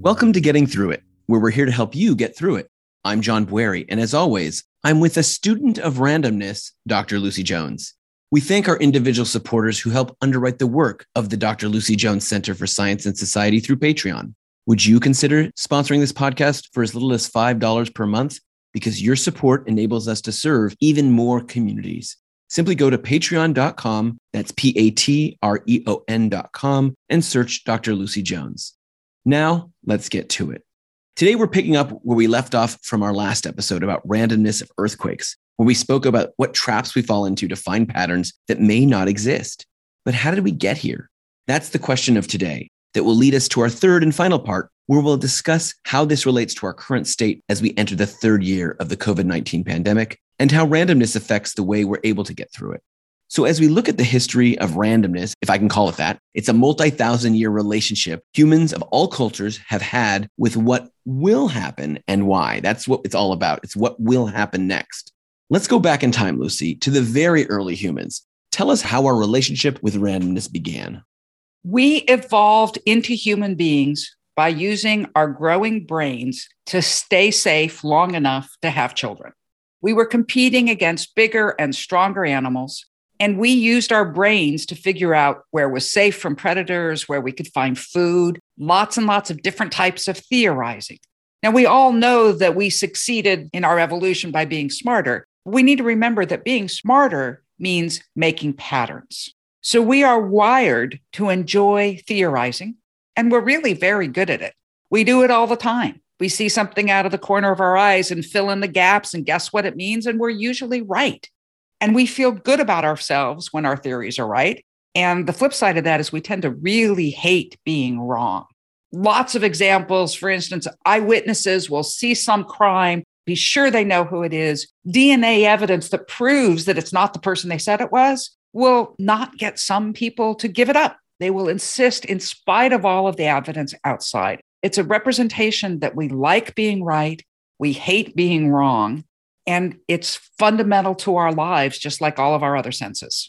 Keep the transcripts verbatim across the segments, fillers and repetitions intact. Welcome to Getting Through It, where we're here to help you get through it. I'm John Bwarie, and as always, I'm with a student of randomness, Doctor Lucy Jones. We thank our individual supporters who help underwrite the work of the Doctor Lucy Jones Center for Science and Society through Patreon. Would you consider sponsoring this podcast for as little as five dollars per month? Because your support enables us to serve even more communities. Simply go to patreon dot com, that's P A T R E O N dot com, and search Doctor Lucy Jones. Now, let's get to it. Today, we're picking up where we left off from our last episode about randomness of earthquakes, where we spoke about what traps we fall into to find patterns that may not exist. But how did we get here? That's the question of today that will lead us to our third and final part, where we'll discuss how this relates to our current state as we enter the third year of the COVID nineteen pandemic and how randomness affects the way we're able to get through it. So as we look at the history of randomness, if I can call it that, it's a multi-thousand year relationship humans of all cultures have had with what will happen and why. That's what it's all about. It's what will happen next. Let's go back in time, Lucy, to the very early humans. Tell us how our relationship with randomness began. We evolved into human beings by using our growing brains to stay safe long enough to have children. We were competing against bigger and stronger animals, and we used our brains to figure out where was safe from predators, where we could find food, lots and lots of different types of theorizing. Now, we all know that we succeeded in our evolution by being smarter. We need to remember that being smarter means making patterns. So we are wired to enjoy theorizing, and we're really very good at it. We do it all the time. We see something out of the corner of our eyes and fill in the gaps and guess what it means, and we're usually right. And we feel good about ourselves when our theories are right. And the flip side of that is we tend to really hate being wrong. Lots of examples. For instance, eyewitnesses will see some crime, be sure they know who it is. D N A evidence that proves that it's not the person they said it was will not get some people to give it up. They will insist in spite of all of the evidence outside. It's a representation that we like being right, we hate being wrong, and it's fundamental to our lives, just like all of our other senses.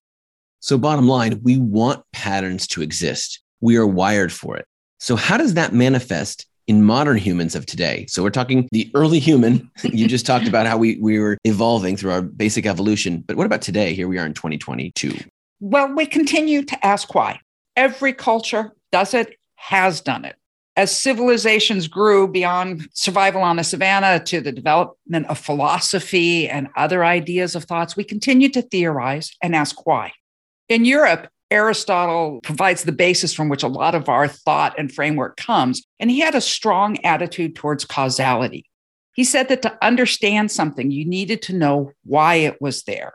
So bottom line, we want patterns to exist. We are wired for it. So how does that manifest in modern humans of today? So we're talking the early human. You just talked about how we, we were evolving through our basic evolution. But what about today? Here we are in twenty twenty-two. Well, we continue to ask why. Every culture does it, has done it. As civilizations grew beyond survival on the savannah to the development of philosophy and other ideas of thoughts, we continue to theorize and ask why. In Europe, Aristotle provides the basis from which a lot of our thought and framework comes, and he had a strong attitude towards causality. He said that to understand something, you needed to know why it was there.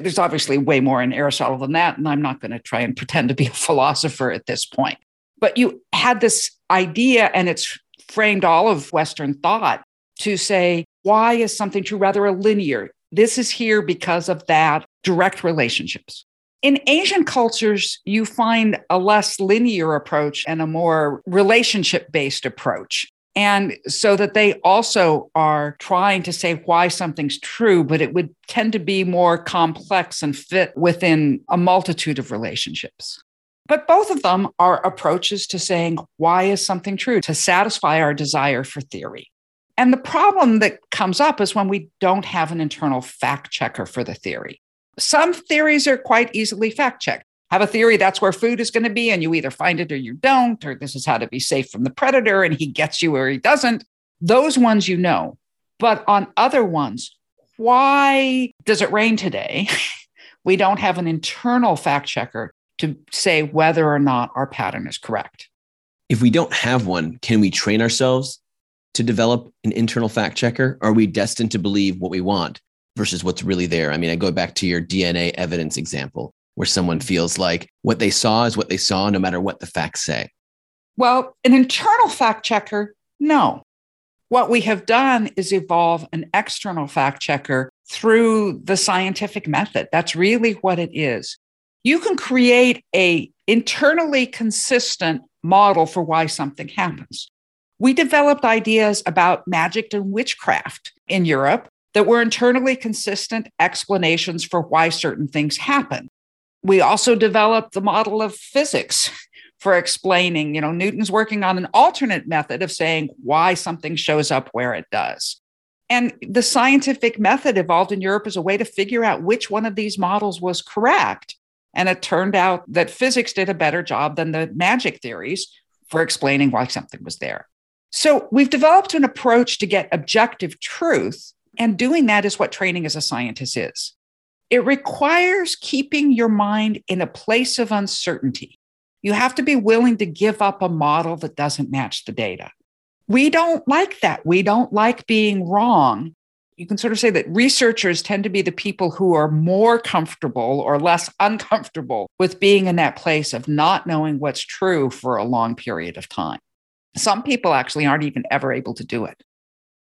There's obviously way more in Aristotle than that, and I'm not going to try and pretend to be a philosopher at this point. But you had this idea, and it's framed all of Western thought to say, why is something true? Rather a linear, this is here because of that, direct relationships. In Asian cultures, you find a less linear approach and a more relationship-based approach. And so that they also are trying to say why something's true, but it would tend to be more complex and fit within a multitude of relationships. But both of them are approaches to saying, why is something true? To satisfy our desire for theory. And the problem that comes up is when we don't have an internal fact checker for the theory. Some theories are quite easily fact-checked. Have a theory that's where food is going to be, and you either find it or you don't, or this is how to be safe from the predator, and he gets you or he doesn't. Those ones you know. But on other ones, why does it rain today? We don't have an internal fact-checker to say whether or not our pattern is correct. If we don't have one, can we train ourselves to develop an internal fact-checker? Are we destined to believe what we want versus what's really there? I mean, I go back to your D N A evidence example, where someone feels like what they saw is what they saw, no matter what the facts say. Well, an internal fact checker, no. What we have done is evolve an external fact checker through the scientific method. That's really what it is. You can create a internally consistent model for why something happens. We developed ideas about magic and witchcraft in Europe. that were internally consistent explanations for why certain things happen. We also developed the model of physics for explaining, you know, Newton's working on an alternate method of saying why something shows up where it does. And the scientific method evolved in Europe as a way to figure out which one of these models was correct. And it turned out that physics did a better job than the magic theories for explaining why something was there. So we've developed an approach to get objective truth, and doing that is what training as a scientist is. It requires keeping your mind in a place of uncertainty. You have to be willing to give up a model that doesn't match the data. We don't like that. We don't like being wrong. You can sort of say that researchers tend to be the people who are more comfortable or less uncomfortable with being in that place of not knowing what's true for a long period of time. Some people actually aren't even ever able to do it.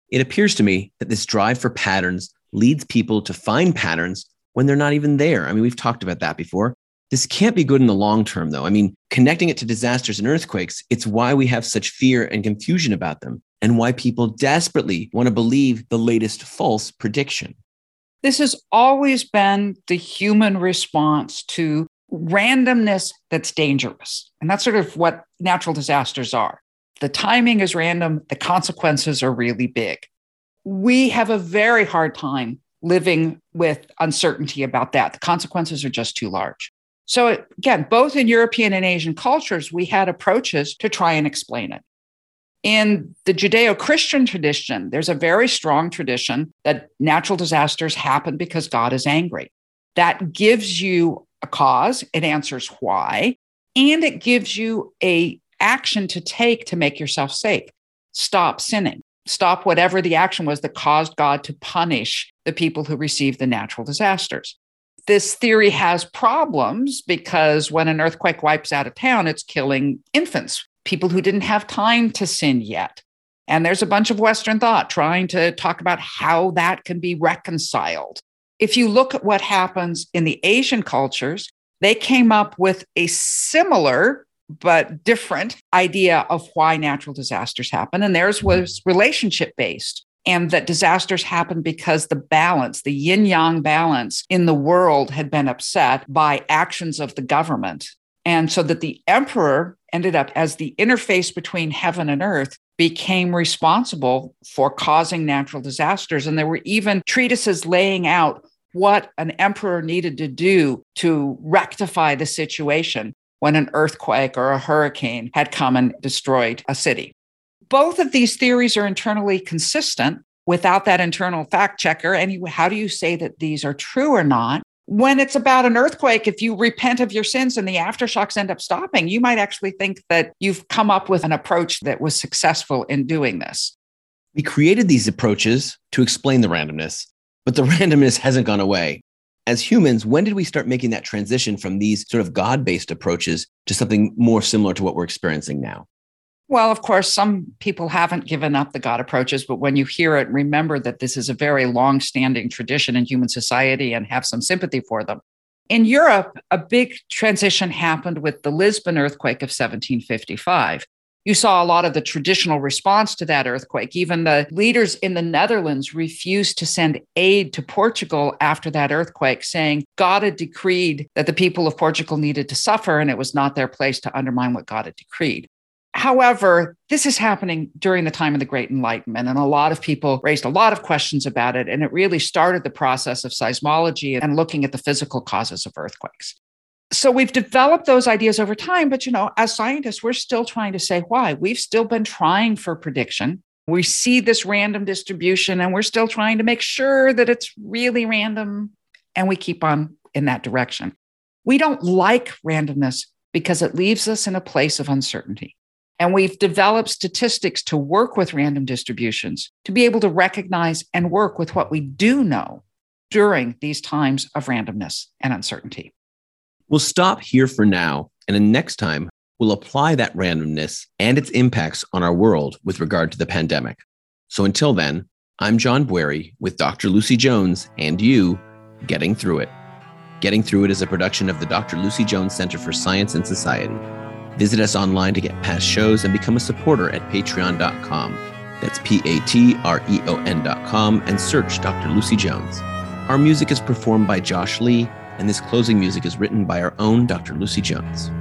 It appears to me that this drive for patterns leads people to find patterns when they're not even there. I mean, we've talked about that before. This can't be good in the long term, though. I mean, connecting it to disasters and earthquakes, it's why we have such fear and confusion about them, and why people desperately want to believe the latest false prediction. This has always been the human response to randomness that's dangerous. And that's sort of what natural disasters are. The timing is random. The consequences are really big. We have a very hard time living with uncertainty about that. The consequences are just too large. So again, both in European and Asian cultures, we had approaches to try and explain it. In the Judeo-Christian tradition, there's a very strong tradition that natural disasters happen because God is angry. That gives you a cause, it answers why, and it gives you an action to take to make yourself safe. Stop sinning. Stop whatever the action was that caused God to punish the people who received the natural disasters. This theory has problems because when an earthquake wipes out a town, it's killing infants, people who didn't have time to sin yet. And there's a bunch of Western thought trying to talk about how that can be reconciled. If you look at what happens in the Asian cultures, they came up with a similar but different idea of why natural disasters happen. And theirs was relationship-based, and that disasters happen because the balance, the yin-yang balance in the world had been upset by actions of the government. And so that the emperor ended up as the interface between heaven and earth, became responsible for causing natural disasters. And there were even treatises laying out what an emperor needed to do to rectify the situation when an earthquake or a hurricane had come and destroyed a city. Both of these theories are internally consistent. Without that internal fact checker, and how do you say that these are true or not? When it's about an earthquake, if you repent of your sins and the aftershocks end up stopping, you might actually think that you've come up with an approach that was successful in doing this. We created these approaches to explain the randomness, but the randomness hasn't gone away. As humans, when did we start making that transition from these sort of God-based approaches to something more similar to what we're experiencing now? Well, of course, some people haven't given up the God approaches, but when you hear it, remember that this is a very long-standing tradition in human society and have some sympathy for them. In Europe, a big transition happened with the Lisbon earthquake of seventeen fifty-five. You saw a lot of the traditional response to that earthquake. Even the leaders in the Netherlands refused to send aid to Portugal after that earthquake, saying God had decreed that the people of Portugal needed to suffer, and it was not their place to undermine what God had decreed. However, this is happening during the time of the Great Enlightenment, and a lot of people raised a lot of questions about it, and it really started the process of seismology and looking at the physical causes of earthquakes. So we've developed those ideas over time, but you know, as scientists, we're still trying to say why. We've still been trying for prediction. We see this random distribution, and we're still trying to make sure that it's really random, and we keep on in that direction. We don't like randomness because it leaves us in a place of uncertainty. And we've developed statistics to work with random distributions to be able to recognize and work with what we do know during these times of randomness and uncertainty. We'll stop here for now. And then next time, we'll apply that randomness and its impacts on our world with regard to the pandemic. So until then, I'm John Bwarie with Doctor Lucy Jones and you, Getting Through It. Getting Through It is a production of the Doctor Lucy Jones Center for Science and Society. Visit us online to get past shows and become a supporter at patreon dot com. That's P A T R E O N dot com, and search Doctor Lucy Jones. Our music is performed by Josh Lee, and this closing music is written by our own Doctor Lucy Jones.